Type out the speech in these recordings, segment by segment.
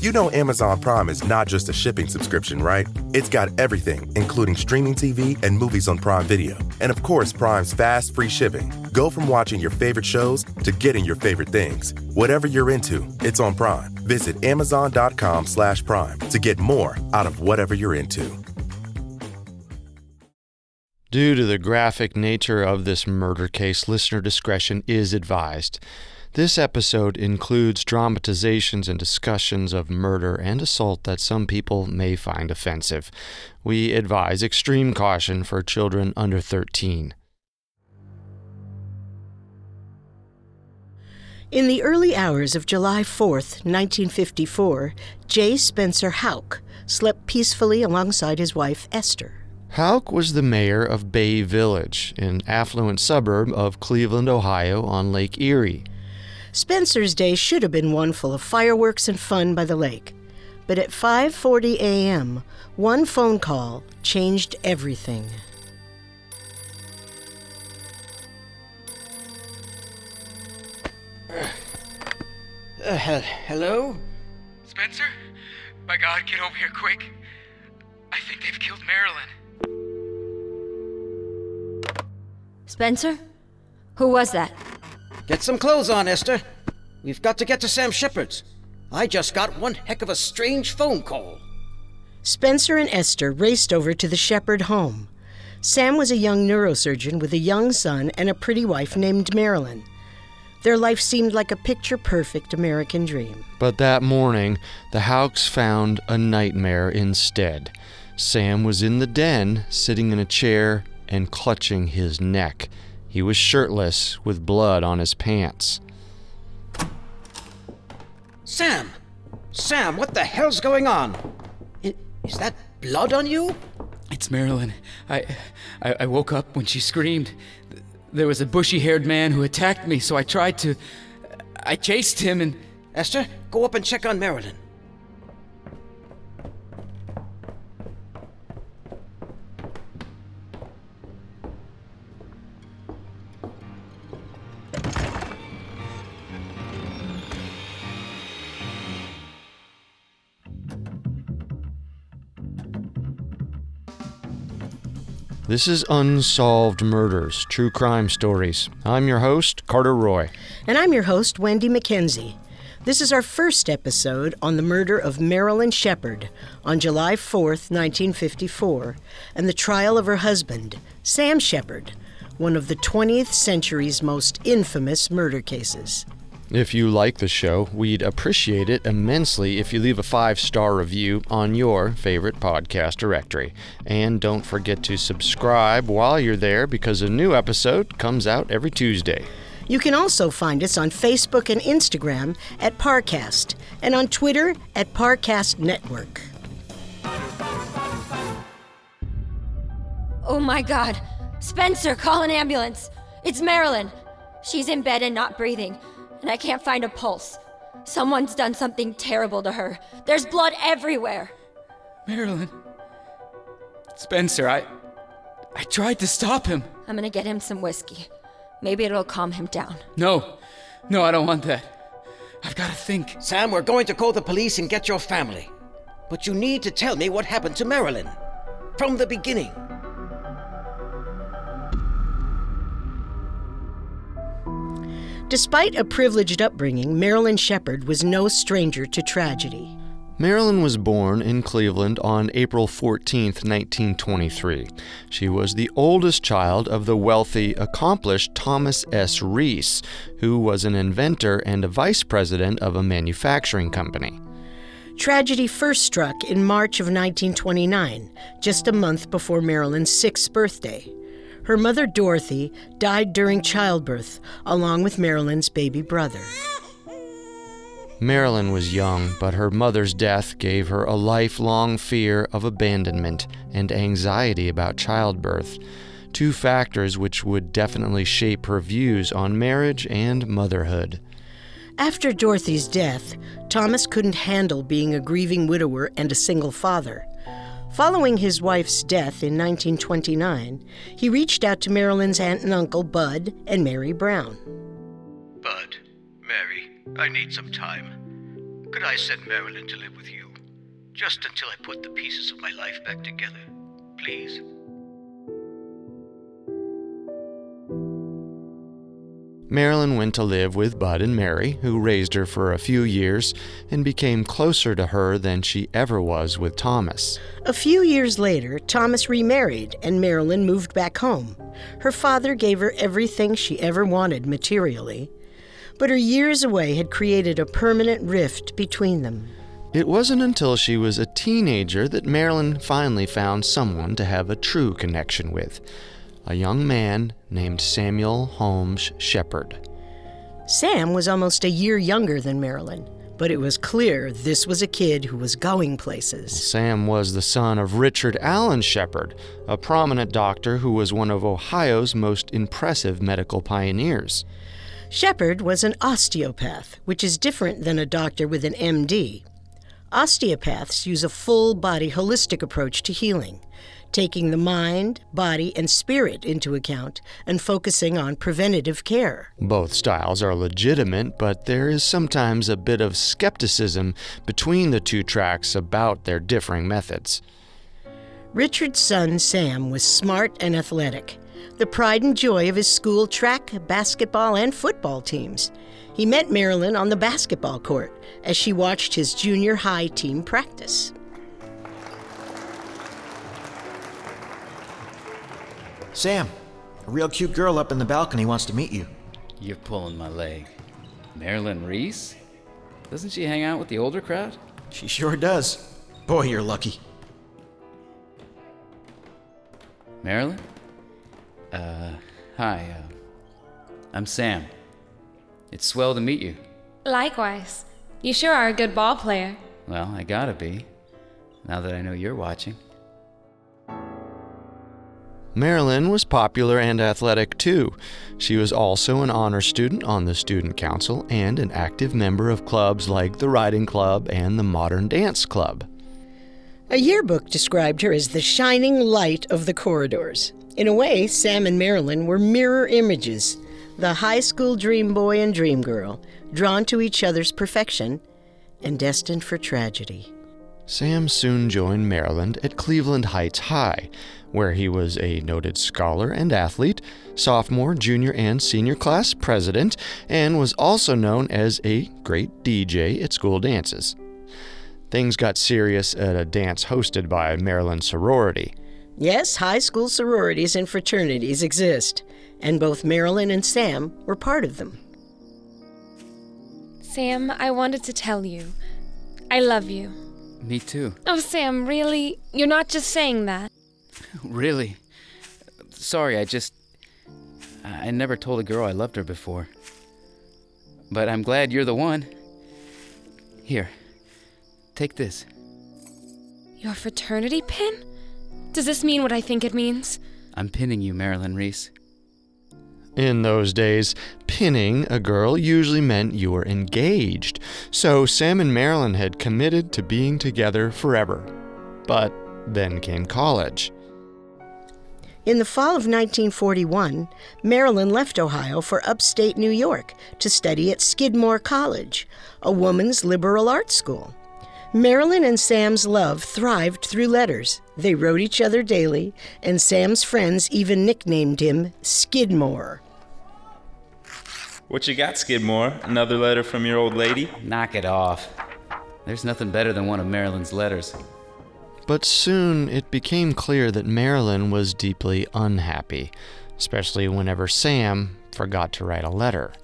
You know Amazon Prime is not just a shipping subscription, right? It's got everything, including streaming TV and movies on Prime Video. And of course, Prime's fast, free shipping. Go from watching your favorite shows to getting your favorite things. Whatever you're into, it's on Prime. Visit Amazon.com/Prime to get more out of whatever you're into. Due to the graphic nature of this murder case, listener discretion is advised. This episode includes dramatizations and discussions of murder and assault that some people may find offensive. We advise extreme caution for children under 13. In the early hours of July 4th, 1954, J. Spencer Houck slept peacefully alongside his wife, Esther. Houck was the mayor of Bay Village, an affluent suburb of Cleveland, Ohio, on Lake Erie. Spencer's day should have been one full of fireworks and fun by the lake. But at 5:40 a.m., one phone call changed everything. Hello? Spencer? By God, get over here quick. I think they've killed Marilyn. Spencer? Who was that? Get some clothes on, Esther. We've got to get to Sam Sheppard's. I just got one heck of a strange phone call. Spencer and Esther raced over to the Sheppard home. Sam was a young neurosurgeon with a young son and a pretty wife named Marilyn. Their life seemed like a picture-perfect American dream. But that morning, the Houcks found a nightmare instead. Sam was in the den, sitting in a chair and clutching his neck. He was shirtless, with blood on his pants. Sam! Sam, what the hell's going on? Is that blood on you? It's Marilyn. I woke up when she screamed. There was a bushy-haired man who attacked me, so I chased him and... Esther, go up and check on Marilyn. This is Unsolved Murders, True Crime Stories. I'm your host, Carter Roy. And I'm your host, Wendy McKenzie. This is our first episode on the murder of Marilyn Sheppard on July 4th, 1954, and the trial of her husband, Sam Sheppard, one of the 20th century's most infamous murder cases. If you like the show, we'd appreciate it immensely if you leave a 5-star review on your favorite podcast directory. And don't forget to subscribe while you're there because a new episode comes out every Tuesday. You can also find us on Facebook and Instagram at Parcast and on Twitter at Parcast Network. Oh my God. Spencer, call an ambulance. It's Marilyn. She's in bed and not breathing. And I can't find a pulse. Someone's done something terrible to her. There's blood everywhere. Marilyn. Spencer, I tried to stop him. I'm gonna get him some whiskey. Maybe it'll calm him down. No, I don't want that. I've gotta think. Sam, we're going to call the police and get your family. But you need to tell me what happened to Marilyn. From the beginning. Despite a privileged upbringing, Marilyn Sheppard was no stranger to tragedy. Marilyn was born in Cleveland on April 14, 1923. She was the oldest child of the wealthy, accomplished Thomas S. Reese, who was an inventor and a vice president of a manufacturing company. Tragedy first struck in March of 1929, just a month before Marilyn's 6th birthday. Her mother, Dorothy, died during childbirth, along with Marilyn's baby brother. Marilyn was young, but her mother's death gave her a lifelong fear of abandonment and anxiety about childbirth, two factors which would definitely shape her views on marriage and motherhood. After Dorothy's death, Thomas couldn't handle being a grieving widower and a single father. Following his wife's death in 1929, he reached out to Marilyn's aunt and uncle, Bud and Mary Brown. Bud, Mary, I need some time. Could I send Marilyn to live with you? Just until I put the pieces of my life back together, please. Marilyn went to live with Bud and Mary, who raised her for a few years and became closer to her than she ever was with Thomas. A few years later, Thomas remarried and Marilyn moved back home. Her father gave her everything she ever wanted materially, but her years away had created a permanent rift between them. It wasn't until she was a teenager that Marilyn finally found someone to have a true connection with. A young man named Samuel Holmes Sheppard. Sam was almost a year younger than Marilyn, but it was clear this was a kid who was going places. Sam was the son of Richard Allen Shepard, a prominent doctor who was one of Ohio's most impressive medical pioneers. Sheppard was an osteopath, which is different than a doctor with an MD. Osteopaths use a full-body holistic approach to healing, taking the mind, body, and spirit into account and focusing on preventative care. Both styles are legitimate, but there is sometimes a bit of skepticism between the two tracks about their differing methods. Richard's son, Sam, was smart and athletic, the pride and joy of his school track, basketball, and football teams. He met Marilyn on the basketball court as she watched his junior high team practice. Sam, a real cute girl up in the balcony wants to meet you. You're pulling my leg. Marilyn Reese? Doesn't she hang out with the older crowd? She sure does. Boy, you're lucky. Marilyn? Hi, I'm Sam. It's swell to meet you. Likewise. You sure are a good ball player. Well, I gotta be, now that I know you're watching. Marilyn was popular and athletic, too. She was also an honor student on the student council and an active member of clubs like the Riding Club and the Modern Dance Club. A yearbook described her as the shining light of the corridors. In a way, Sam and Marilyn were mirror images, the high school dream boy and dream girl, drawn to each other's perfection and destined for tragedy. Sam soon joined Marilyn at Cleveland Heights High, where he was a noted scholar and athlete, sophomore, junior, and senior class president, and was also known as a great DJ at school dances. Things got serious at a dance hosted by Marilyn's sorority. Yes, high school sororities and fraternities exist, and both Marilyn and Sam were part of them. Sam, I wanted to tell you, I love you. Me too. Oh, Sam, really? You're not just saying that. Really? Sorry, I never told a girl I loved her before. But I'm glad you're the one. Here, take this. Your fraternity pin? Does this mean what I think it means? I'm pinning you, Marilyn Reese. In those days, pinning a girl usually meant you were engaged, so Sam and Marilyn had committed to being together forever. But then came college. In the fall of 1941, Marilyn left Ohio for upstate New York to study at Skidmore College, a woman's liberal arts school. Marilyn and Sam's love thrived through letters. They wrote each other daily, and Sam's friends even nicknamed him Skidmore. What you got, Skidmore? Another letter from your old lady? Knock it off. There's nothing better than one of Marilyn's letters. But soon it became clear that Marilyn was deeply unhappy, especially whenever Sam forgot to write a letter.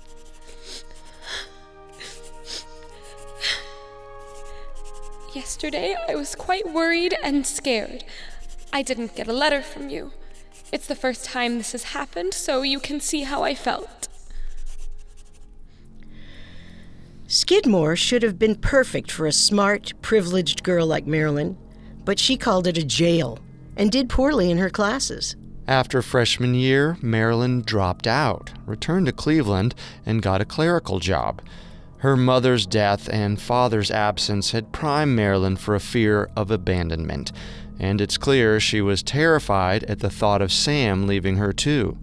Yesterday, I was quite worried and scared. I didn't get a letter from you. It's the first time this has happened, so you can see how I felt. Skidmore should have been perfect for a smart, privileged girl like Marilyn, but she called it a jail and did poorly in her classes. After freshman year, Marilyn dropped out, returned to Cleveland, and got a clerical job. Her mother's death and father's absence had primed Marilyn for a fear of abandonment, and it's clear she was terrified at the thought of Sam leaving her too.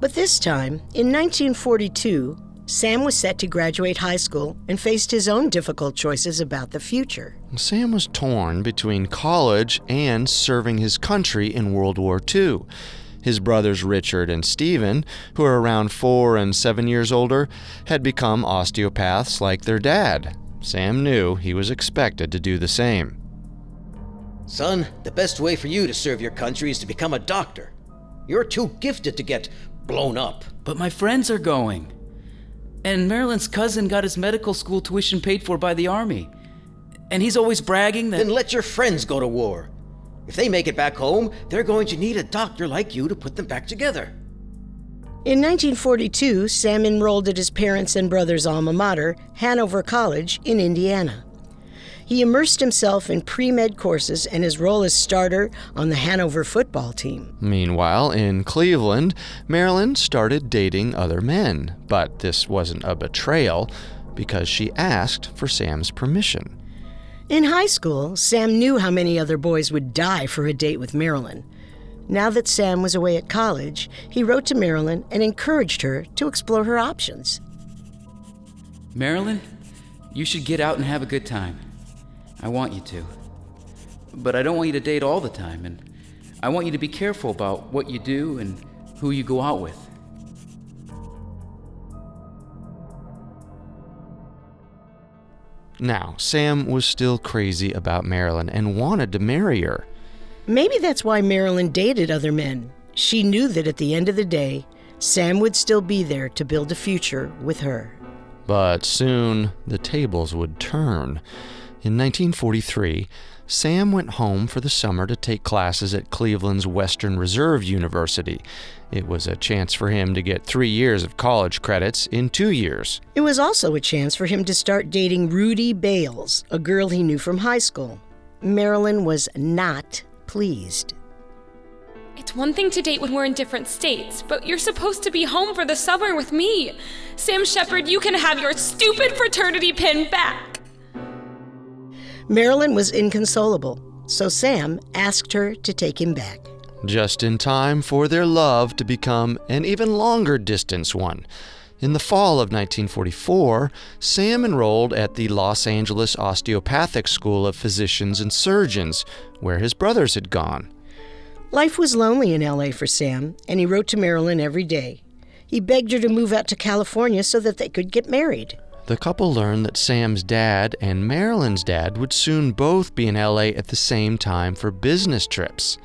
But this time, in 1942, Sam was set to graduate high school and faced his own difficult choices about the future. Sam was torn between college and serving his country in World War II. His brothers Richard and Stephen, who are around 4 and 7 years older, had become osteopaths like their dad. Sam knew he was expected to do the same. Son, the best way for you to serve your country is to become a doctor. You're too gifted to get blown up. But my friends are going. And Marilyn's cousin got his medical school tuition paid for by the Army. And he's always bragging that... Then let your friends go to war. If they make it back home, they're going to need a doctor like you to put them back together. In 1942, Sam enrolled at his parents' and brother's alma mater, Hanover College in Indiana. He immersed himself in pre-med courses and his role as starter on the Hanover football team. Meanwhile, in Cleveland, Marilyn started dating other men. But this wasn't a betrayal because she asked for Sam's permission. In high school, Sam knew how many other boys would die for a date with Marilyn. Now that Sam was away at college, he wrote to Marilyn and encouraged her to explore her options. Marilyn, you should get out and have a good time. I want you to. But I don't want you to date all the time, and I want you to be careful about what you do and who you go out with. Now, Sam was still crazy about Marilyn and wanted to marry her. Maybe that's why Marilyn dated other men. She knew that at the end of the day, Sam would still be there to build a future with her. But soon, the tables would turn. In 1943, Sam went home for the summer to take classes at Cleveland's Western Reserve University. It was a chance for him to get 3 years of college credits in 2 years. It was also a chance for him to start dating Rudy Bales, a girl he knew from high school. Marilyn was not pleased. It's one thing to date when we're in different states, but you're supposed to be home for the summer with me. Sam Sheppard, you can have your stupid fraternity pin back. Marilyn was inconsolable, so Sam asked her to take him back. Just in time for their love to become an even longer distance one. In the fall of 1944, Sam enrolled at the Los Angeles Osteopathic School of Physicians and Surgeons, where his brothers had gone. Life was lonely in L.A. for Sam, and he wrote to Marilyn every day. He begged her to move out to California so that they could get married. The couple learned that Sam's dad and Marilyn's dad would soon both be in L.A. at the same time for business trips.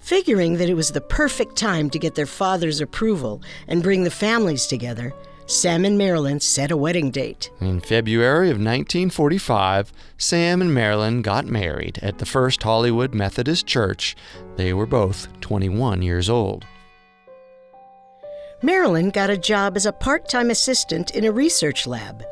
Figuring that it was the perfect time to get their father's approval and bring the families together, Sam and Marilyn set a wedding date. In February of 1945, Sam and Marilyn got married at the First Hollywood Methodist Church. They were both 21 years old. Marilyn got a job as a part-time assistant in a research lab.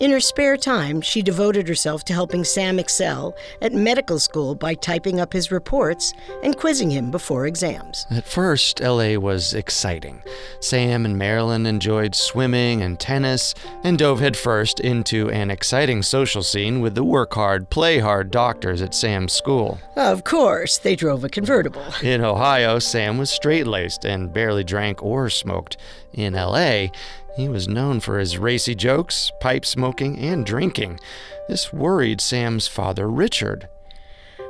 In her spare time, she devoted herself to helping Sam excel at medical school by typing up his reports and quizzing him before exams. At first, L.A. was exciting. Sam and Marilyn enjoyed swimming and tennis and dove headfirst into an exciting social scene with the work-hard, play-hard doctors at Sam's school. Of course, they drove a convertible. In Ohio, Sam was straight-laced and barely drank or smoked. In L.A., he was known for his racy jokes, pipe smoking, and drinking. This worried Sam's father, Richard.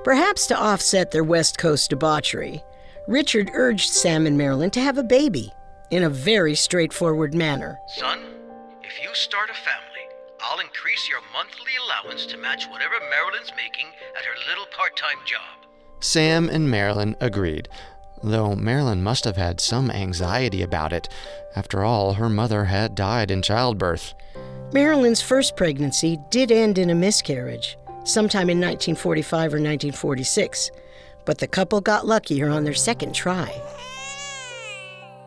Perhaps to offset their West Coast debauchery, Richard urged Sam and Marilyn to have a baby in a very straightforward manner. Son, if you start a family, I'll increase your monthly allowance to match whatever Marilyn's making at her little part-time job. Sam and Marilyn agreed, though Marilyn must have had some anxiety about it. After all, her mother had died in childbirth. Marilyn's first pregnancy did end in a miscarriage, sometime in 1945 or 1946, but the couple got luckier on their second try.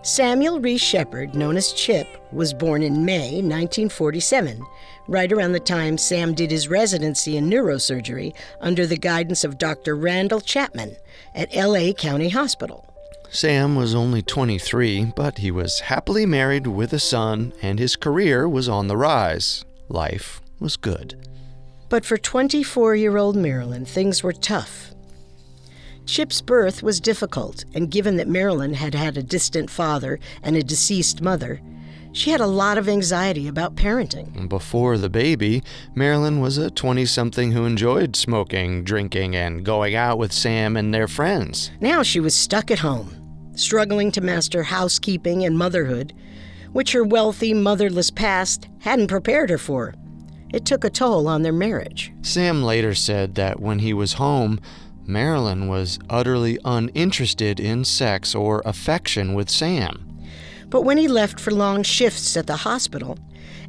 Samuel Reese Sheppard, known as Chip, was born in May 1947, right around the time Sam did his residency in neurosurgery under the guidance of Dr. Randall Chapman at L.A. County Hospital. Sam was only 23, but he was happily married with a son, and his career was on the rise. Life was good. But for 24-year-old Marilyn, things were tough. Chip's birth was difficult, and given that Marilyn had had a distant father and a deceased mother, she had a lot of anxiety about parenting. Before the baby, Marilyn was a 20-something who enjoyed smoking, drinking, and going out with Sam and their friends. Now she was stuck at home, struggling to master housekeeping and motherhood, which her wealthy, motherless past hadn't prepared her for. It took a toll on their marriage. Sam later said that when he was home, Marilyn was utterly uninterested in sex or affection with Sam. But when he left for long shifts at the hospital,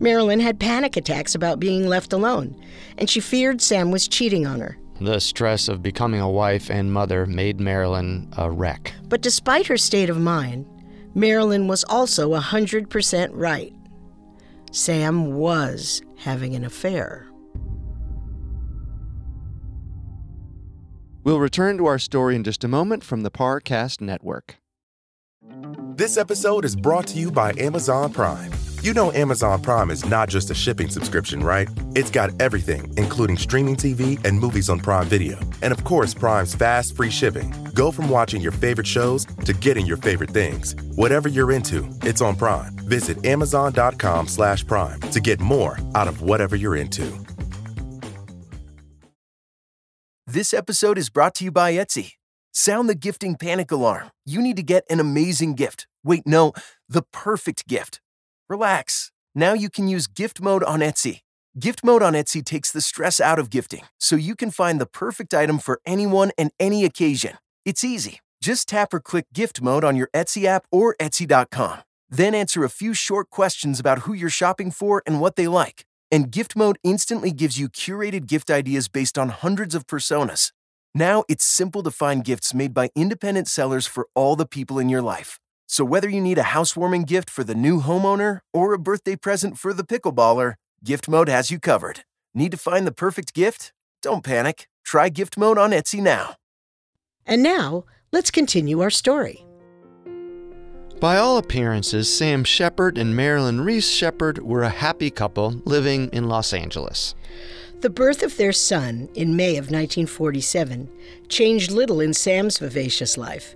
Marilyn had panic attacks about being left alone, and she feared Sam was cheating on her. The stress of becoming a wife and mother made Marilyn a wreck. But despite her state of mind, Marilyn was also 100% right. Sam was having an affair. We'll return to our story in just a moment from the Parcast Network. This episode is brought to you by Amazon Prime. You know Amazon Prime is not just a shipping subscription, right? It's got everything, including streaming TV and movies on Prime Video. And of course, Prime's fast, free shipping. Go from watching your favorite shows to getting your favorite things. Whatever you're into, it's on Prime. Visit Amazon.com/Prime to get more out of whatever you're into. This episode is brought to you by Etsy. Sound the gifting panic alarm. You need to get an amazing gift. Wait, no, the perfect gift. Relax. Now you can use gift mode on Etsy. Gift mode on Etsy takes the stress out of gifting, so you can find the perfect item for anyone and any occasion. It's easy. Just tap or click gift mode on your Etsy app or Etsy.com. Then answer a few short questions about who you're shopping for and what they like. And Gift Mode instantly gives you curated gift ideas based on hundreds of personas. Now it's simple to find gifts made by independent sellers for all the people in your life. So whether you need a housewarming gift for the new homeowner or a birthday present for the pickleballer, Gift Mode has you covered. Need to find the perfect gift? Don't panic. Try Gift Mode on Etsy now. And now, let's continue our story. By all appearances, Sam Sheppard and Marilyn Reese Sheppard were a happy couple living in Los Angeles. The birth of their son in May of 1947 changed little in Sam's vivacious life,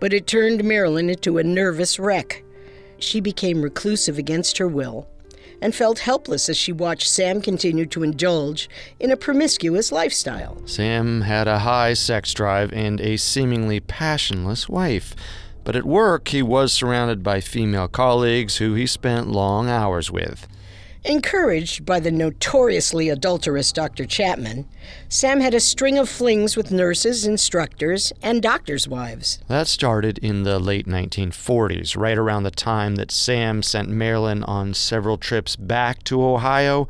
but it turned Marilyn into a nervous wreck. She became reclusive against her will and felt helpless as she watched Sam continue to indulge in a promiscuous lifestyle. Sam had a high sex drive and a seemingly passionless wife. But at work, he was surrounded by female colleagues who he spent long hours with. Encouraged by the notoriously adulterous Dr. Chapman, Sam had a string of flings with nurses, instructors, and doctors' wives. That started in the late 1940s, right around the time that Sam sent Marilyn on several trips back to Ohio,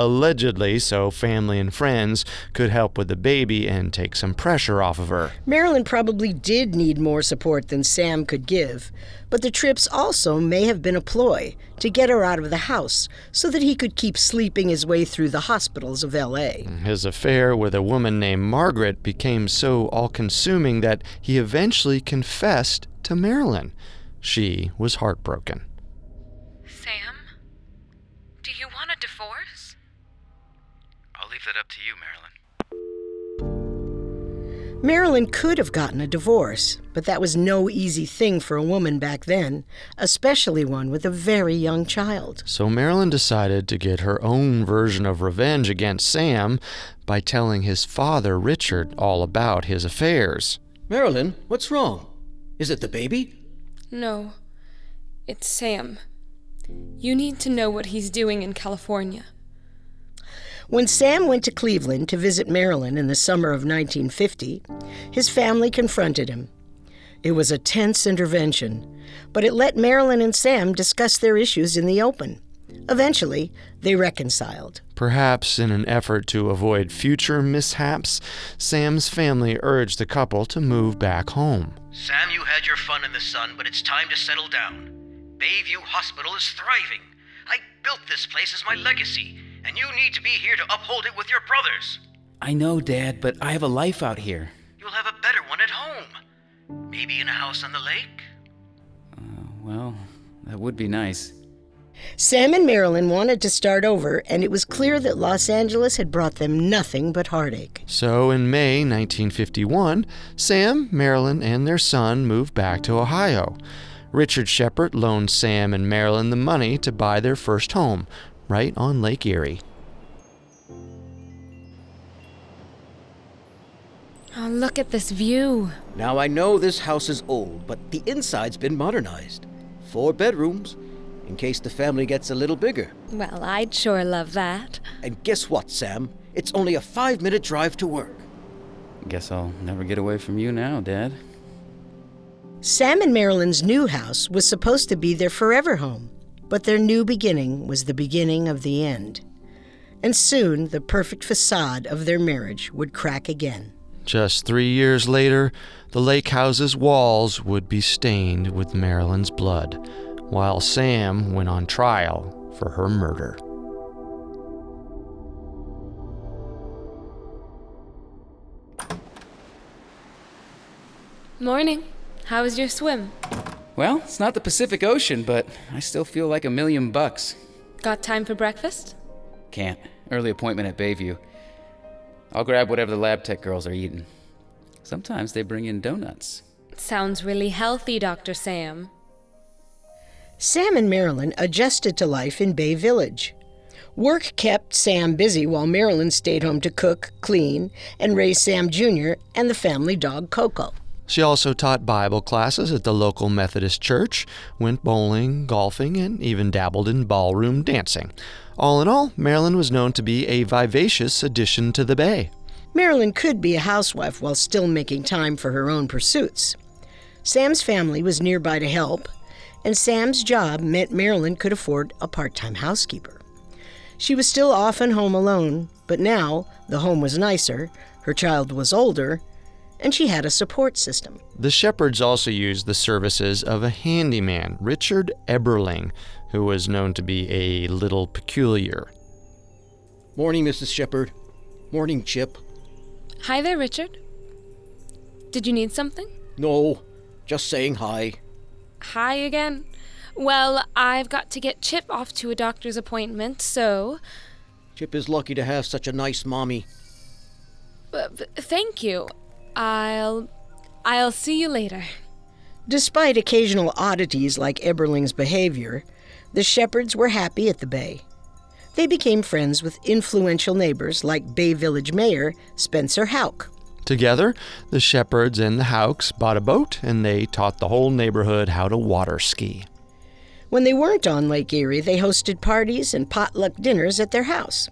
allegedly so family and friends could help with the baby and take some pressure off of her. Marilyn probably did need more support than Sam could give, but the trips also may have been a ploy to get her out of the house so that he could keep sleeping his way through the hospitals of L.A. His affair with a woman named Margaret became so all-consuming that he eventually confessed to Marilyn. She was heartbroken. Sam, do you want a divorce? I'll leave that up to you, Marilyn. Marilyn could have gotten a divorce, but that was no easy thing for a woman back then, especially one with a very young child. So Marilyn decided to get her own version of revenge against Sam by telling his father, Richard, all about his affairs. Marilyn, what's wrong? Is it the baby? No, it's Sam. You need to know what he's doing in California. When Sam went to Cleveland to visit Marilyn in the summer of 1950, his family confronted him. It was a tense intervention, but it let Marilyn and Sam discuss their issues in the open, Eventually, they reconciled. Perhaps in an effort to avoid future mishaps, Sam's family urged the couple to move back home. Sam, you had your fun in the sun, but it's time to settle down. Bayview Hospital is thriving. I built this place as my legacy, and you need to be here to uphold it with your brothers. I know, Dad, but I have a life out here. You'll have a better one at home. Maybe in a house on the lake? Well, that would be nice. Sam and Marilyn wanted to start over, and it was clear that Los Angeles had brought them nothing but heartache. So in May 1951, Sam, Marilyn, and their son moved back to Ohio. Richard Sheppard loaned Sam and Marilyn the money to buy their first home, right on Lake Erie. Oh, look at this view. Now I know this house is old, but the inside's been modernized. 4 bedrooms, in case the family gets a little bigger. Well, I'd sure love that. And guess what, Sam? It's only a 5-minute drive to work. Guess I'll never get away from you now, Dad. Sam and Marilyn's new house was supposed to be their forever home, but their new beginning was the beginning of the end. And soon, the perfect facade of their marriage would crack again. Just 3 years later, the lake house's walls would be stained with Marilyn's blood, while Sam went on trial for her murder. Morning. How was your swim? Well, it's not the Pacific Ocean, but I still feel like $1,000,000. Got time for breakfast? Can't. Early appointment at Bayview. I'll grab whatever the lab tech girls are eating. Sometimes they bring in donuts. Sounds really healthy, Dr. Sam. Sam and Marilyn adjusted to life in Bay Village. Work kept Sam busy while Marilyn stayed home to cook, clean, and raise Sam Jr. and the family dog Coco. She also taught Bible classes at the local Methodist church, went bowling, golfing, and even dabbled in ballroom dancing. All in all, Marilyn was known to be a vivacious addition to the Bay. Marilyn could be a housewife while still making time for her own pursuits. Sam's family was nearby to help, and Sam's job meant Marilyn could afford a part-time housekeeper. She was still often home alone, but now the home was nicer, her child was older, and she had a support system. The Sheppards also used the services of a handyman, Richard Eberling, who was known to be a little peculiar. Morning, Mrs. Sheppard. Morning, Chip. Hi there, Richard. Did you need something? No, just saying hi. Hi again? Well, I've got to get Chip off to a doctor's appointment, so... Chip is lucky to have such a nice mommy. Thank you. I'll see you later. Despite occasional oddities like Eberling's behavior, the Sheppards were happy at the Bay. They became friends with influential neighbors like Bay Village Mayor Spencer Houck. Together, the Sheppards and the Houcks bought a boat, and they taught the whole neighborhood how to water ski. When they weren't on Lake Erie, they hosted parties and potluck dinners at their house.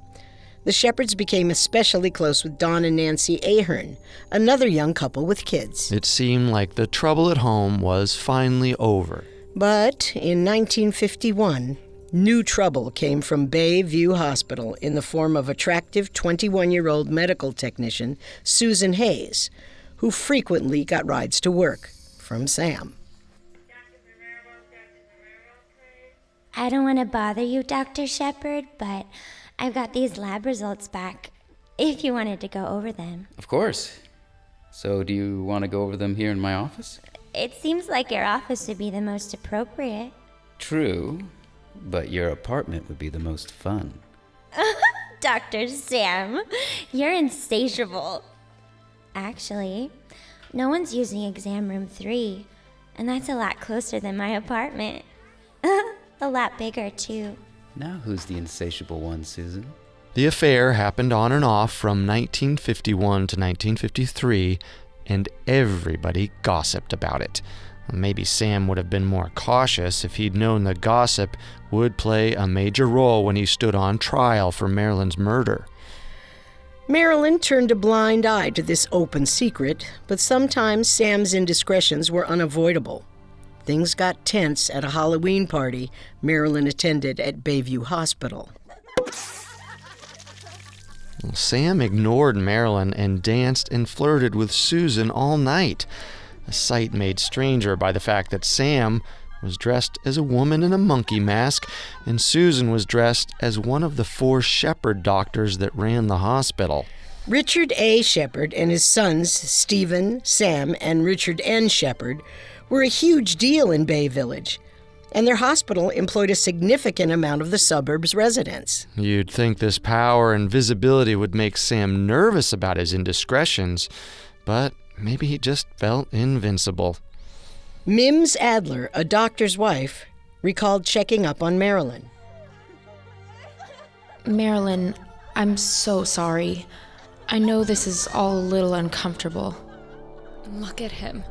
The Sheppards became especially close with Don and Nancy Ahern, another young couple with kids. It seemed like the trouble at home was finally over. But in 1951, new trouble came from Bayview Hospital in the form of attractive 21-year-old medical technician Susan Hayes, who frequently got rides to work from Sam. I don't want to bother you, Dr. Sheppard, but... I've got these lab results back, if you wanted to go over them. Of course. So do you want to go over them here in my office? It seems like your office would be the most appropriate. True, but your apartment would be the most fun. Dr. Sam, you're insatiable. Actually, no one's using exam room 3, and that's a lot closer than my apartment. A lot bigger, too. Now who's the insatiable one, Susan? The affair happened on and off from 1951 to 1953, and everybody gossiped about it. Maybe Sam would have been more cautious if he'd known the gossip would play a major role when he stood on trial for Marilyn's murder. Marilyn turned a blind eye to this open secret, but sometimes Sam's indiscretions were unavoidable. Things got tense at a Halloween party Marilyn attended at Bayview Hospital. Sam ignored Marilyn and danced and flirted with Susan all night, a sight made stranger by the fact that Sam was dressed as a woman in a monkey mask, and Susan was dressed as one of the four Sheppard doctors that ran the hospital. Richard A. Sheppard and his sons, Stephen, Sam, and Richard N. Sheppard, were a huge deal in Bay Village, and their hospital employed a significant amount of the suburb's residents. You'd think this power and visibility would make Sam nervous about his indiscretions, but maybe he just felt invincible. Mims Adler, a doctor's wife, recalled checking up on Marilyn. Marilyn, I'm so sorry. I know this is all a little uncomfortable. Look at him.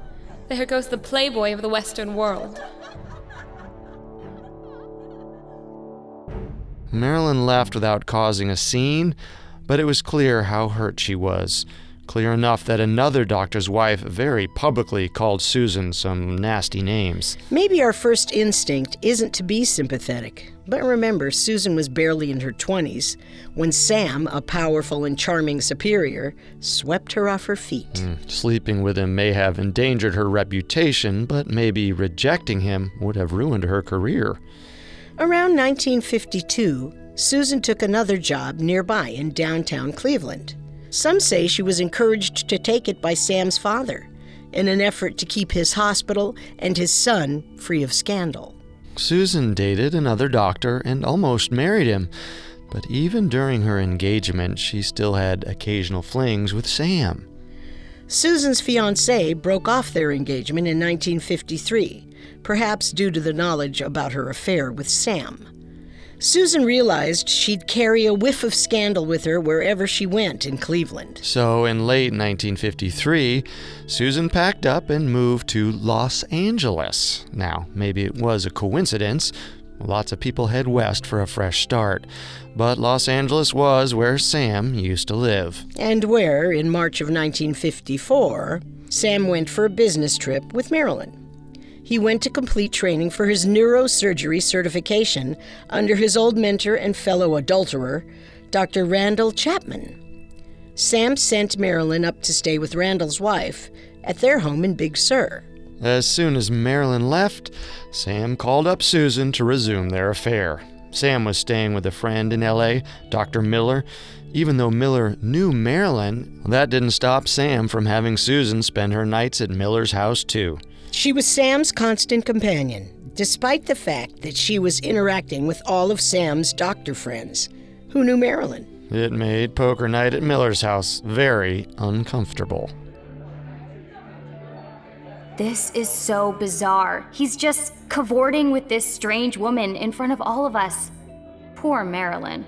There goes the playboy of the Western world. Marilyn left without causing a scene, but it was clear how hurt she was. Clear enough that another doctor's wife very publicly called Susan some nasty names. Maybe our first instinct isn't to be sympathetic, but remember, Susan was barely in her 20s when Sam, a powerful and charming superior, swept her off her feet. Sleeping with him may have endangered her reputation, but maybe rejecting him would have ruined her career. Around 1952, Susan took another job nearby in downtown Cleveland. Some say she was encouraged to take it by Sam's father in an effort to keep his hospital and his son free of scandal. Susan dated another doctor and almost married him, but even during her engagement, she still had occasional flings with Sam. Susan's fiancé broke off their engagement in 1953. Perhaps due to the knowledge about her affair with Sam. Susan realized she'd carry a whiff of scandal with her wherever she went in Cleveland. So in late 1953, Susan packed up and moved to Los Angeles. Now, maybe it was a coincidence. Lots of people head west for a fresh start. But Los Angeles was where Sam used to live. And where, in March of 1954, Sam went for a business trip with Marilyn. He went to complete training for his neurosurgery certification under his old mentor and fellow adulterer, Dr. Randall Chapman. Sam sent Marilyn up to stay with Randall's wife at their home in Big Sur. As soon as Marilyn left, Sam called up Susan to resume their affair. Sam was staying with a friend in L.A., Dr. Miller. Even though Miller knew Marilyn, that didn't stop Sam from having Susan spend her nights at Miller's house, too. She was Sam's constant companion, despite the fact that she was interacting with all of Sam's doctor friends, who knew Marilyn. It made poker night at Miller's house very uncomfortable. This is so bizarre. He's just cavorting with this strange woman in front of all of us. Poor Marilyn.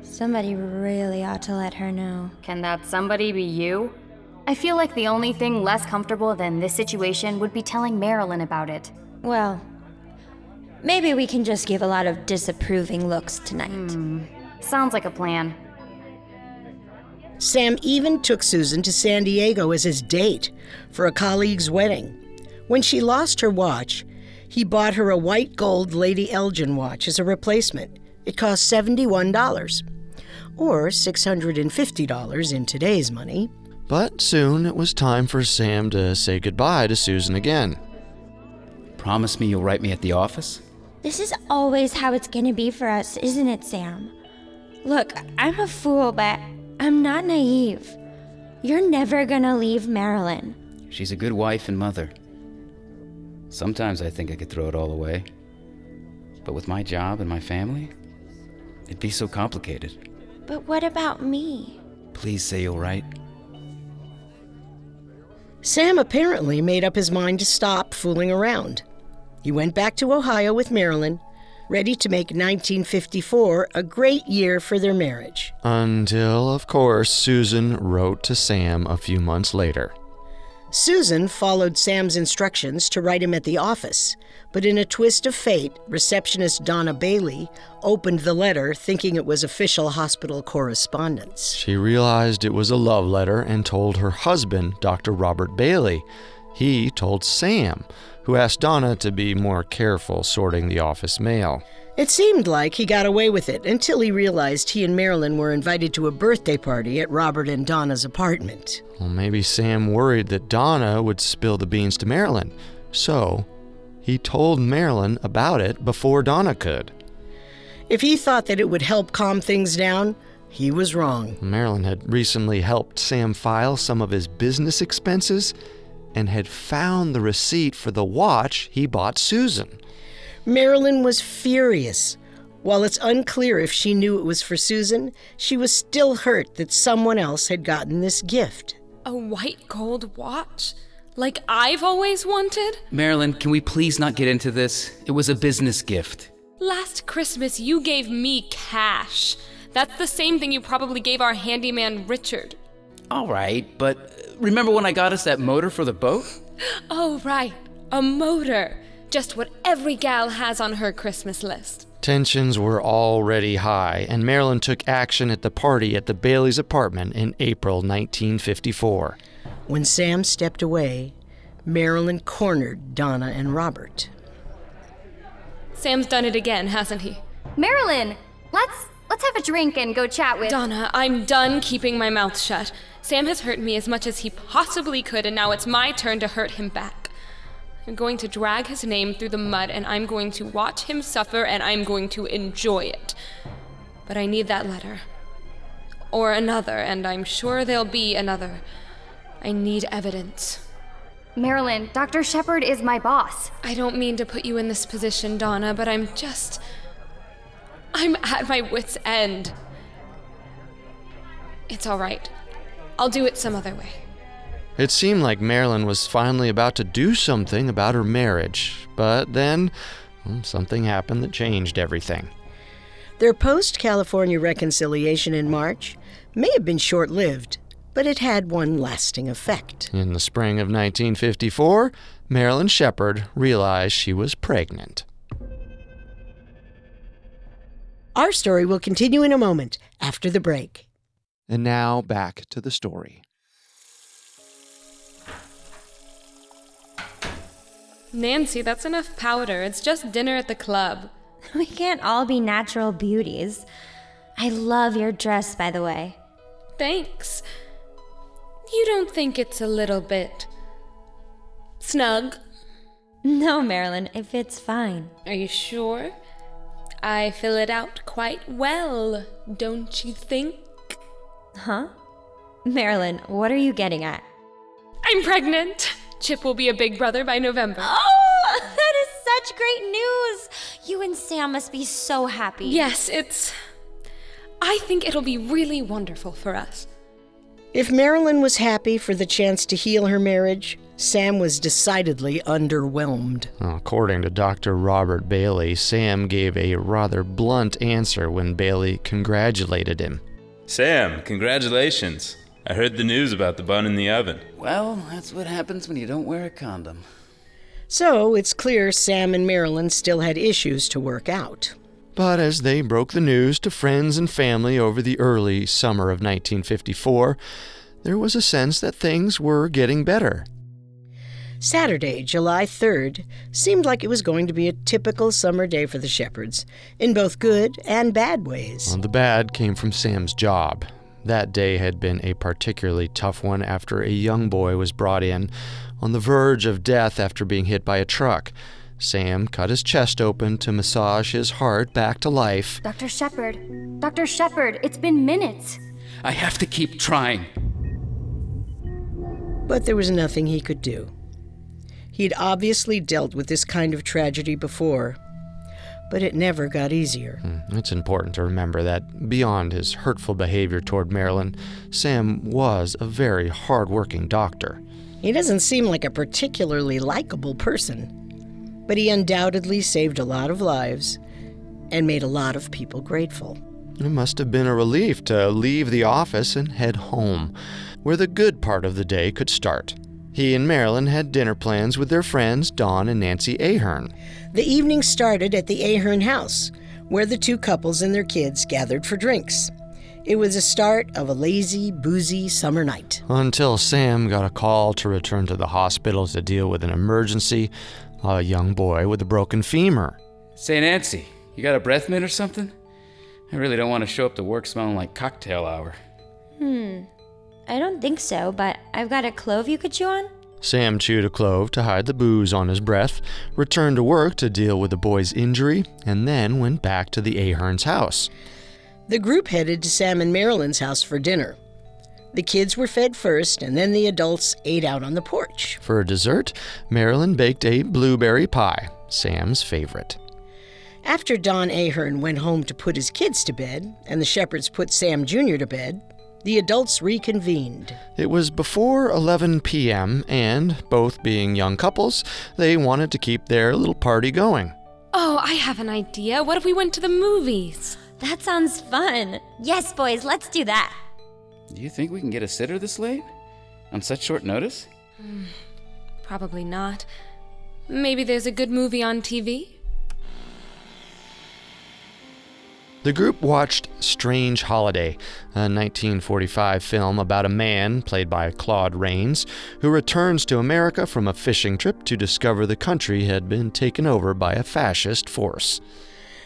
Somebody really ought to let her know. Can that somebody be you? I feel like the only thing less comfortable than this situation would be telling Marilyn about it. Well, maybe we can just give a lot of disapproving looks tonight. Sounds like a plan. Sam even took Susan to San Diego as his date for a colleague's wedding. When she lost her watch, he bought her a white gold Lady Elgin watch as a replacement. It cost $71, or $650 in today's money. But soon it was time for Sam to say goodbye to Susan again. Promise me you'll write me at the office? This is always how it's going to be for us, isn't it, Sam? Look, I'm a fool, but I'm not naive. You're never going to leave Marilyn. She's a good wife and mother. Sometimes I think I could throw it all away. But with my job and my family, it'd be so complicated. But what about me? Please say you'll write. Sam apparently made up his mind to stop fooling around. He went back to Ohio with Marilyn, ready to make 1954 a great year for their marriage. Until, of course, Susan wrote to Sam a few months later. Susan followed Sam's instructions to write him at the office, but in a twist of fate, receptionist Donna Bailey opened the letter thinking it was official hospital correspondence. She realized it was a love letter and told her husband, Dr. Robert Bailey. He told Sam, who asked Donna to be more careful sorting the office mail. It seemed like he got away with it until he realized he and Marilyn were invited to a birthday party at Robert and Donna's apartment. Well, maybe Sam worried that Donna would spill the beans to Marilyn, so he told Marilyn about it before Donna could. If he thought that it would help calm things down, he was wrong. Marilyn had recently helped Sam file some of his business expenses and had found the receipt for the watch he bought Susan. Marilyn was furious. While it's unclear if she knew it was for Susan, she was still hurt that someone else had gotten this gift. A white gold watch? Like I've always wanted? Marilyn, can we please not get into this? It was a business gift. Last Christmas, you gave me cash. That's the same thing you probably gave our handyman Richard. All right, but remember when I got us that motor for the boat? Oh, right. A motor. Just what every gal has on her Christmas list. Tensions were already high, and Marilyn took action at the party at the Baileys' apartment in April 1954. When Sam stepped away, Marilyn cornered Donna and Robert. Sam's done it again, hasn't he? Marilyn, let's have a drink and go chat with... Donna, I'm done keeping my mouth shut. Sam has hurt me as much as he possibly could, and now it's my turn to hurt him back. I'm going to drag his name through the mud, and I'm going to watch him suffer, and I'm going to enjoy it. But I need that letter. Or another, and I'm sure there'll be another. I need evidence. Marilyn, Dr. Sheppard is my boss. I don't mean to put you in this position, Donna, but I'm at my wit's end. It's all right. I'll do it some other way. It seemed like Marilyn was finally about to do something about her marriage, but then something happened that changed everything. Their post-California reconciliation in March may have been short-lived, but it had one lasting effect. In the spring of 1954, Marilyn Sheppard realized she was pregnant. Our story will continue in a moment after the break. And now back to the story. Nancy, that's enough powder. It's just dinner at the club. We can't all be natural beauties. I love your dress, by the way. Thanks. You don't think it's a little bit... snug? No, Marilyn, it fits fine. Are you sure? I fill it out quite well, don't you think? Huh? Marilyn, what are you getting at? I'm pregnant! Chip will be a big brother by November. Oh, that is such great news! You and Sam must be so happy. Yes, I think it'll be really wonderful for us. If Marilyn was happy for the chance to heal her marriage, Sam was decidedly underwhelmed. According to Dr. Robert Bailey, Sam gave a rather blunt answer when Bailey congratulated him. Sam, congratulations. I heard the news about the bun in the oven. Well, that's what happens when you don't wear a condom. So it's clear Sam and Marilyn still had issues to work out. But as they broke the news to friends and family over the early summer of 1954, there was a sense that things were getting better. Saturday, July 3rd, seemed like it was going to be a typical summer day for the Sheppards, in both good and bad ways. Well, the bad came from Sam's job. That day had been a particularly tough one after a young boy was brought in on the verge of death after being hit by a truck. Sam cut his chest open to massage his heart back to life. Dr. Sheppard, Dr. Sheppard, it's been minutes. I have to keep trying. But there was nothing he could do. He'd obviously dealt with this kind of tragedy before, but it never got easier. It's important to remember that beyond his hurtful behavior toward Marilyn, Sam was a very hard-working doctor. He doesn't seem like a particularly likable person, but he undoubtedly saved a lot of lives and made a lot of people grateful. It must have been a relief to leave the office and head home, where the good part of the day could start. He and Marilyn had dinner plans with their friends, Don and Nancy Ahern. The evening started at the Ahern house, where the two couples and their kids gathered for drinks. It was the start of a lazy, boozy summer night. Until Sam got a call to return to the hospital to deal with an emergency, a young boy with a broken femur. Say, Nancy, you got a breath mint or something? I really don't want to show up to work smelling like cocktail hour. I don't think so, but I've got a clove you could chew on? Sam chewed a clove to hide the booze on his breath, returned to work to deal with the boy's injury, and then went back to the Ahern's house. The group headed to Sam and Marilyn's house for dinner. The kids were fed first, and then the adults ate out on the porch. For dessert, Marilyn baked a blueberry pie, Sam's favorite. After Don Ahern went home to put his kids to bed, and the Sheppards put Sam Jr. to bed, the adults reconvened. It was before 11 p.m., and, both being young couples, they wanted to keep their little party going. Oh, I have an idea. What if we went to the movies? That sounds fun. Yes, boys, let's do that. Do you think we can get a sitter this late? On such short notice? Probably not. Maybe there's a good movie on TV? The group watched Strange Holiday, a 1945 film about a man, played by Claude Rains, who returns to America from a fishing trip to discover the country had been taken over by a fascist force.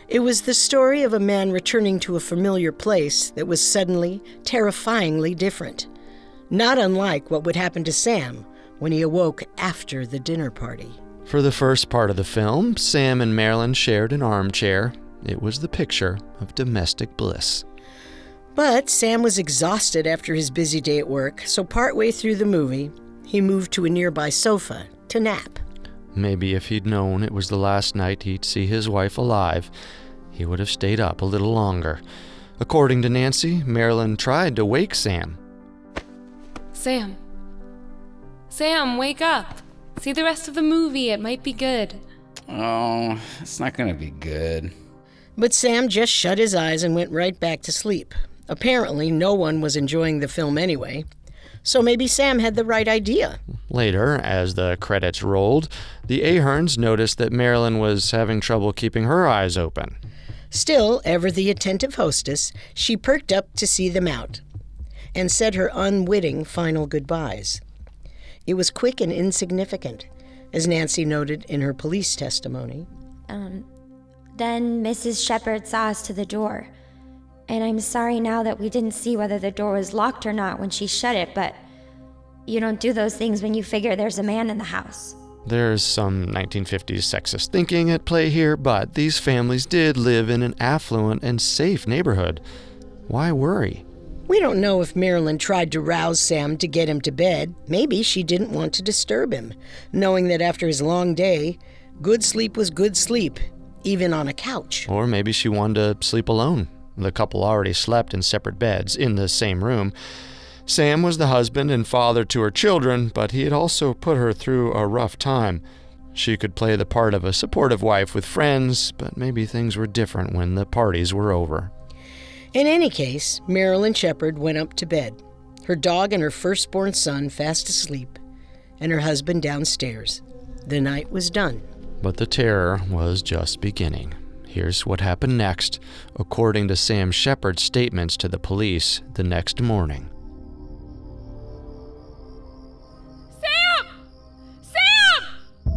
It was the story of a man returning to a familiar place that was suddenly, terrifyingly different. Not unlike what would happen to Sam when he awoke after the dinner party. For the first part of the film, Sam and Marilyn shared an armchair. It was the picture of domestic bliss. But Sam was exhausted after his busy day at work, so partway through the movie, he moved to a nearby sofa to nap. Maybe if he'd known it was the last night he'd see his wife alive, he would have stayed up a little longer. According to Nancy, Marilyn tried to wake Sam. Sam. Sam, wake up. See the rest of the movie. It might be good. Oh, it's not going to be good. But Sam just shut his eyes and went right back to sleep. Apparently, no one was enjoying the film anyway. So maybe Sam had the right idea. Later, as the credits rolled, the Aherns noticed that Marilyn was having trouble keeping her eyes open. Still, ever the attentive hostess, she perked up to see them out and said her unwitting final goodbyes. It was quick and insignificant, as Nancy noted in her police testimony. Then Mrs. Sheppard saw us to the door. And I'm sorry now that we didn't see whether the door was locked or not when she shut it, but you don't do those things when you figure there's a man in the house. There's some 1950s sexist thinking at play here, but these families did live in an affluent and safe neighborhood. Why worry? We don't know if Marilyn tried to rouse Sam to get him to bed. Maybe she didn't want to disturb him, knowing that after his long day, good sleep was good sleep, even on a couch. Or maybe she wanted to sleep alone. The couple already slept in separate beds in the same room. Sam was the husband and father to her children, but he had also put her through a rough time. She could play the part of a supportive wife with friends, but maybe things were different when the parties were over. In any case, Marilyn Sheppard went up to bed, her dog and her firstborn son fast asleep, and her husband downstairs. The night was done. But the terror was just beginning. Here's what happened next, according to Sam Sheppard's statements to the police the next morning. Sam! Sam!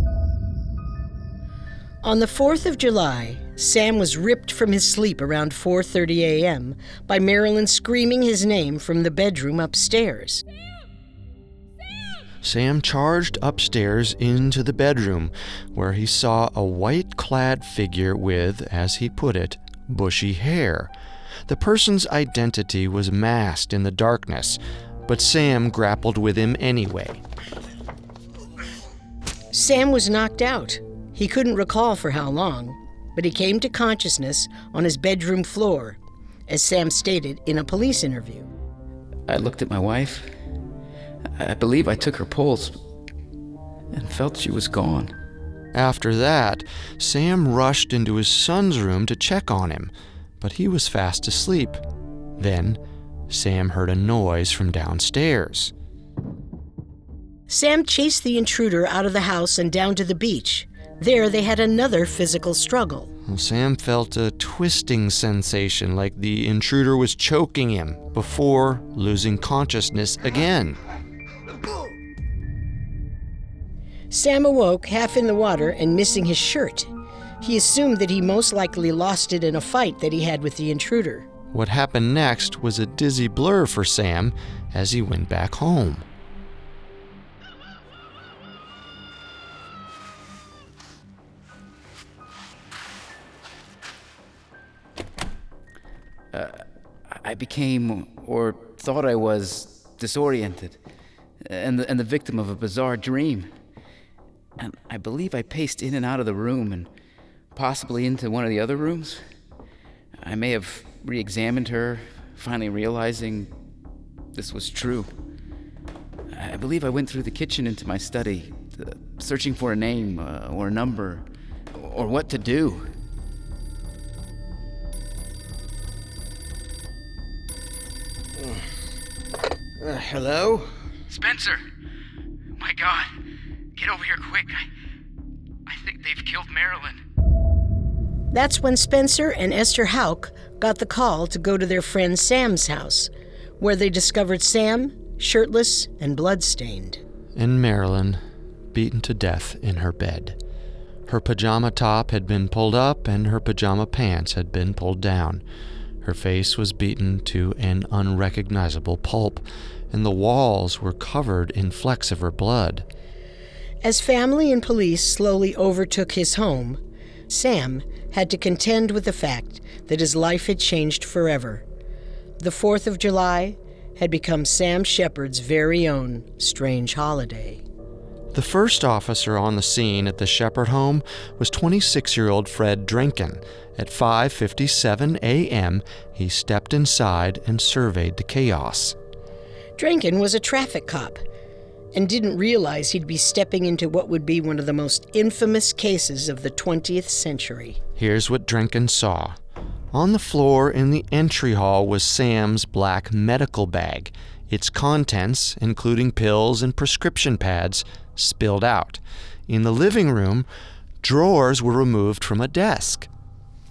On the 4th of July, Sam was ripped from his sleep around 4:30 a.m. by Marilyn screaming his name from the bedroom upstairs. Sam charged upstairs into the bedroom, where he saw a white-clad figure with, as he put it, bushy hair. The person's identity was masked in the darkness, but Sam grappled with him anyway. Sam was knocked out. He couldn't recall for how long, but he came to consciousness on his bedroom floor, as Sam stated in a police interview. I looked at my wife. I believe I took her pulse and felt she was gone. After that, Sam rushed into his son's room to check on him, but he was fast asleep. Then, Sam heard a noise from downstairs. Sam chased the intruder out of the house and down to the beach. There, they had another physical struggle. Sam felt a twisting sensation, like the intruder was choking him, before losing consciousness again. Sam awoke half in the water and missing his shirt. He assumed that he most likely lost it in a fight that he had with the intruder. What happened next was a dizzy blur for Sam as he went back home. I became, or thought I was, disoriented and the victim of a bizarre dream. And I believe I paced in and out of the room and possibly into one of the other rooms. I may have re-examined her, finally realizing this was true. I believe I went through the kitchen into my study, searching for a name or a number or what to do. Hello? Spencer! My God! Get over here quick. I think they've killed Marilyn. That's when Spencer and Esther Houck got the call to go to their friend Sam's house, where they discovered Sam, shirtless and bloodstained. And Marilyn, beaten to death in her bed. Her pajama top had been pulled up and her pajama pants had been pulled down. Her face was beaten to an unrecognizable pulp, and the walls were covered in flecks of her blood. As family and police slowly overtook his home, Sam had to contend with the fact that his life had changed forever. The 4th of July had become Sam Sheppard's very own strange holiday. The first officer on the scene at the Sheppard home was 26-year-old Fred Drinken. At 5:57 a.m., he stepped inside and surveyed the chaos. Drinken was a traffic cop and didn't realize he'd be stepping into what would be one of the most infamous cases of the 20th century. Here's what Drinken saw. On the floor in the entry hall was Sam's black medical bag. Its contents, including pills and prescription pads, spilled out. In the living room, drawers were removed from a desk.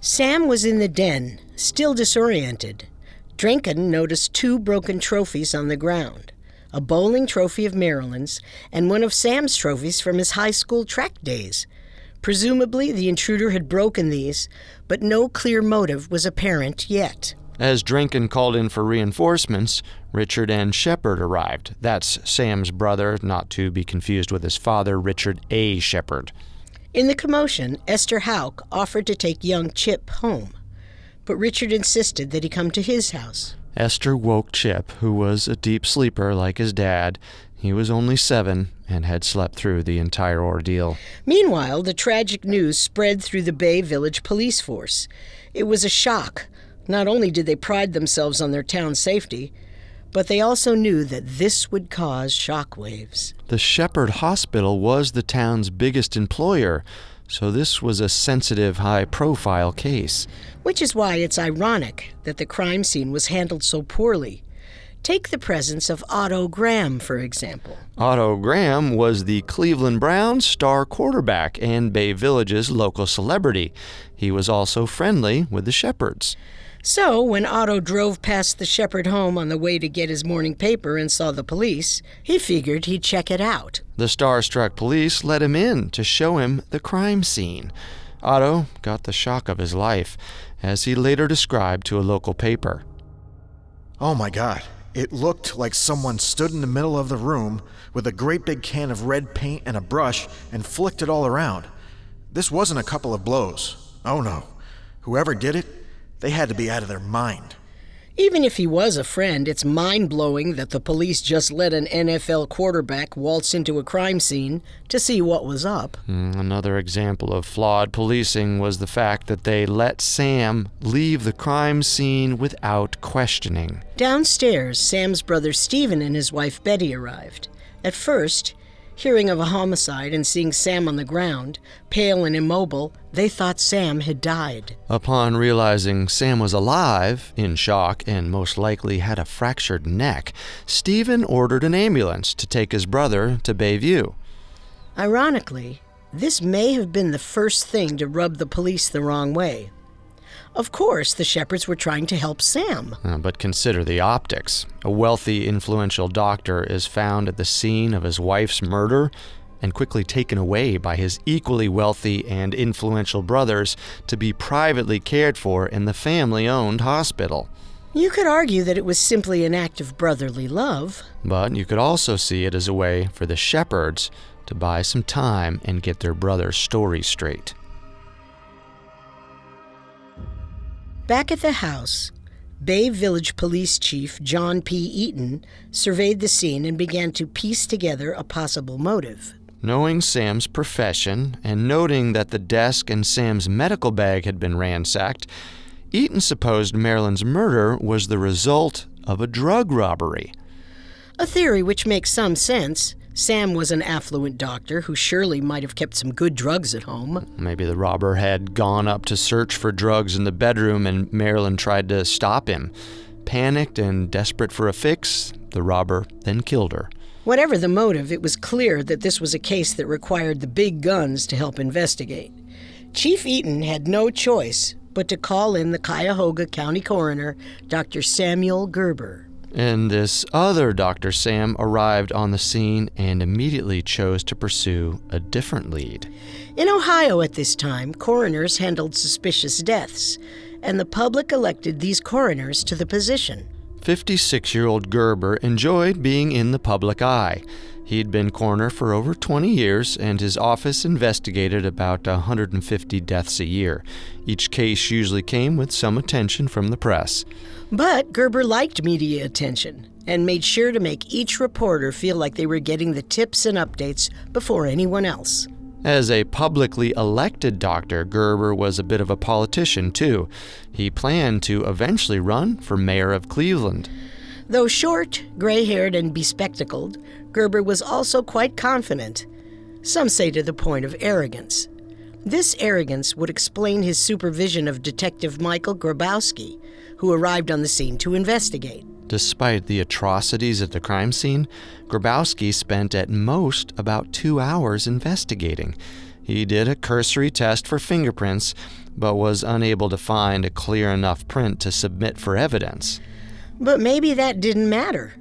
Sam was in the den, still disoriented. Drinken noticed 2 broken trophies on the ground, a bowling trophy of Marilyn's and one of Sam's trophies from his high school track days. Presumably, the intruder had broken these, but no clear motive was apparent yet. As Drinken called in for reinforcements, Richard N. Sheppard arrived. That's Sam's brother, not to be confused with his father, Richard A. Sheppard. In the commotion, Esther Houck offered to take young Chip home, but Richard insisted that he come to his house. Esther woke Chip, who was a deep sleeper like his dad. He was only 7 and had slept through the entire ordeal. Meanwhile, the tragic news spread through the Bay Village police force. It was a shock. Not only did they pride themselves on their town's safety, but they also knew that this would cause shockwaves. The Sheppard Hospital was the town's biggest employer, so this was a sensitive, high-profile case. Which is why it's ironic that the crime scene was handled so poorly. Take the presence of Otto Graham, for example. Otto Graham was the Cleveland Browns' star quarterback and Bay Village's local celebrity. He was also friendly with the Sheppards. So, when Otto drove past the Sheppard home on the way to get his morning paper and saw the police, he figured he'd check it out. The starstruck police let him in to show him the crime scene. Otto got the shock of his life, as he later described to a local paper. Oh my God, it looked like someone stood in the middle of the room with a great big can of red paint and a brush and flicked it all around. This wasn't a couple of blows. Oh no. Whoever did it, they had to be out of their mind. Even if he was a friend, it's mind-blowing that the police just let an NFL quarterback waltz into a crime scene to see what was up. Another example of flawed policing was the fact that they let Sam leave the crime scene without questioning. Downstairs, Sam's brother Stephen and his wife Betty arrived. At first, hearing of a homicide and seeing Sam on the ground, pale and immobile, they thought Sam had died. Upon realizing Sam was alive, in shock, and most likely had a fractured neck, Stephen ordered an ambulance to take his brother to Bayview. Ironically, This may have been the first thing to rub the police the wrong way. Of course, the Sheppards were trying to help Sam. But consider the optics. A wealthy, influential doctor is found at the scene of his wife's murder and quickly taken away by his equally wealthy and influential brothers to be privately cared for in the family-owned hospital. You could argue that it was simply an act of brotherly love. But you could also see it as a way for the Sheppards to buy some time and get their brother's story straight. Back at the house, Bay Village Police Chief John P. Eaton surveyed the scene and began to piece together a possible motive. Knowing Sam's profession and noting that the desk and Sam's medical bag had been ransacked, Eaton supposed Marilyn's murder was the result of a drug robbery. A theory which makes some sense. Sam was an affluent doctor who surely might have kept some good drugs at home. Maybe the robber had gone up to search for drugs in the bedroom and Marilyn tried to stop him. Panicked and desperate for a fix, the robber then killed her. Whatever the motive, it was clear that this was a case that required the big guns to help investigate. Chief Eaton had no choice but to call in the Cuyahoga County coroner, Dr. Samuel Gerber. And this other Dr. Sam arrived on the scene and immediately chose to pursue a different lead. In Ohio at this time, coroners handled suspicious deaths, and the public elected these coroners to the position. 56-year-old Gerber enjoyed being in the public eye. He'd been coroner for over 20 years, and his office investigated about 150 deaths a year. Each case usually came with some attention from the press. But Gerber liked media attention and made sure to make each reporter feel like they were getting the tips and updates before anyone else. As a publicly elected doctor, Gerber was a bit of a politician, too. He planned to eventually run for mayor of Cleveland. Though short, gray-haired, and bespectacled, Gerber was also quite confident. Some say to the point of arrogance. This arrogance would explain his supervision of Detective Michael Grabowski, who arrived on the scene to investigate. Despite the atrocities at the crime scene, Grabowski spent at most about 2 hours investigating. He did a cursory test for fingerprints, but was unable to find a clear enough print to submit for evidence. But maybe that didn't matter.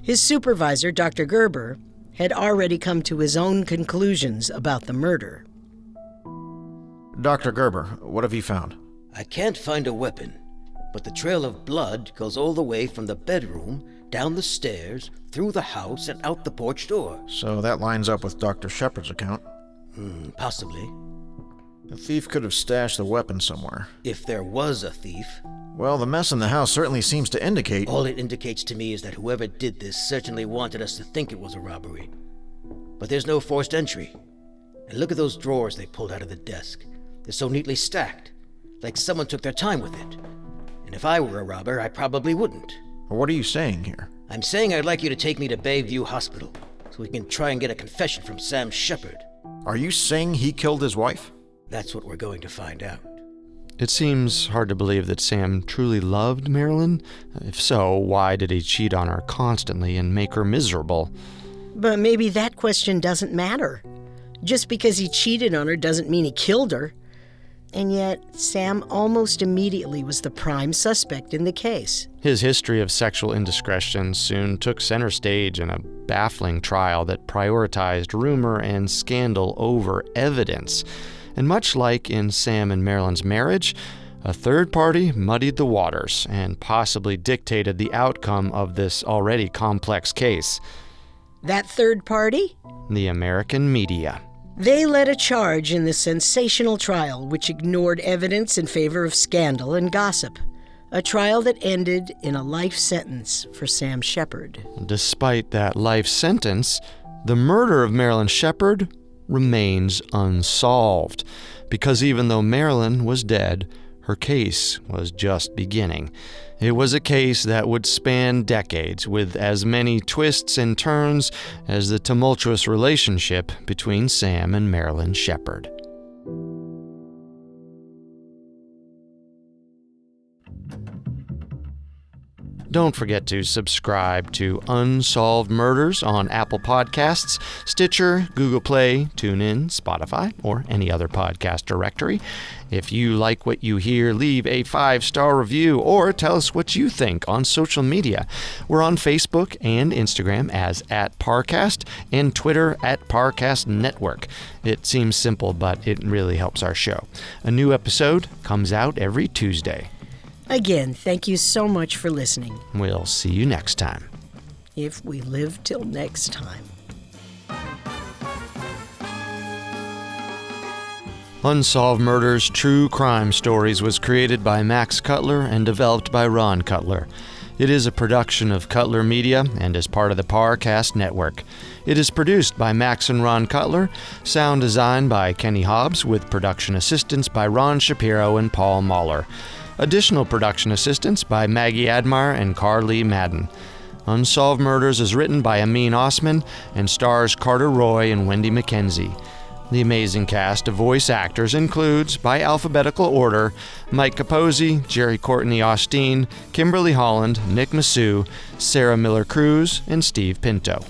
His supervisor, Dr. Gerber, had already come to his own conclusions about the murder. Dr. Gerber, what have you found? I can't find a weapon. But the trail of blood goes all the way from the bedroom, down the stairs, through the house, and out the porch door. So that lines up with Dr. Shepherd's account. Possibly. The thief could have stashed the weapon somewhere. If there was a thief. Well, the mess in the house certainly seems to indicate... All it indicates to me is that whoever did this certainly wanted us to think it was a robbery. But there's no forced entry. And look at those drawers they pulled out of the desk. They're so neatly stacked, like someone took their time with it. And if I were a robber, I probably wouldn't. What are you saying here? I'm saying I'd like you to take me to Bayview Hospital so we can try and get a confession from Sam Sheppard. Are you saying he killed his wife? That's what we're going to find out. It seems hard to believe that Sam truly loved Marilyn. If so, why did he cheat on her constantly and make her miserable? But maybe that question doesn't matter. Just because he cheated on her doesn't mean he killed her. And yet, Sam almost immediately was the prime suspect in the case. His history of sexual indiscretion soon took center stage in a baffling trial that prioritized rumor and scandal over evidence. And much like in Sam and Marilyn's marriage, a third party muddied the waters and possibly dictated the outcome of this already complex case. That third party? The American media. They led a charge in the sensational trial which ignored evidence in favor of scandal and gossip, a trial that ended in a life sentence for Sam Sheppard. Despite that life sentence, the murder of Marilyn Sheppard remains unsolved, because even though Marilyn was dead, her case was just beginning. It was a case that would span decades, with as many twists and turns as the tumultuous relationship between Sam and Marilyn Sheppard. Don't forget to subscribe to Unsolved Murders on Apple Podcasts, Stitcher, Google Play, TuneIn, Spotify, or any other podcast directory. If you like what you hear, leave a 5-star review or tell us what you think on social media. We're on Facebook and Instagram as @Parcast and Twitter @ParcastNetwork. It seems simple, but it really helps our show. A new episode comes out every Tuesday. Again, thank you so much for listening. We'll see you next time. If we live till next time. Unsolved Murders True Crime Stories was created by Max Cutler and developed by Ron Cutler. It is a production of Cutler Media and is part of the Parcast Network. It is produced by Max and Ron Cutler, sound design by Kenny Hobbs, with production assistance by Ron Shapiro and Paul Mahler. Additional production assistance by Maggie Admire and Carly Madden. Unsolved Murders is written by Amin Osman and stars Carter Roy and Wendy McKenzie. The amazing cast of voice actors includes, by alphabetical order, Mike Capozzi, Jerry Courtney Austin, Kimberly Holland, Nick Massou, Sarah Miller-Cruz, and Steve Pinto.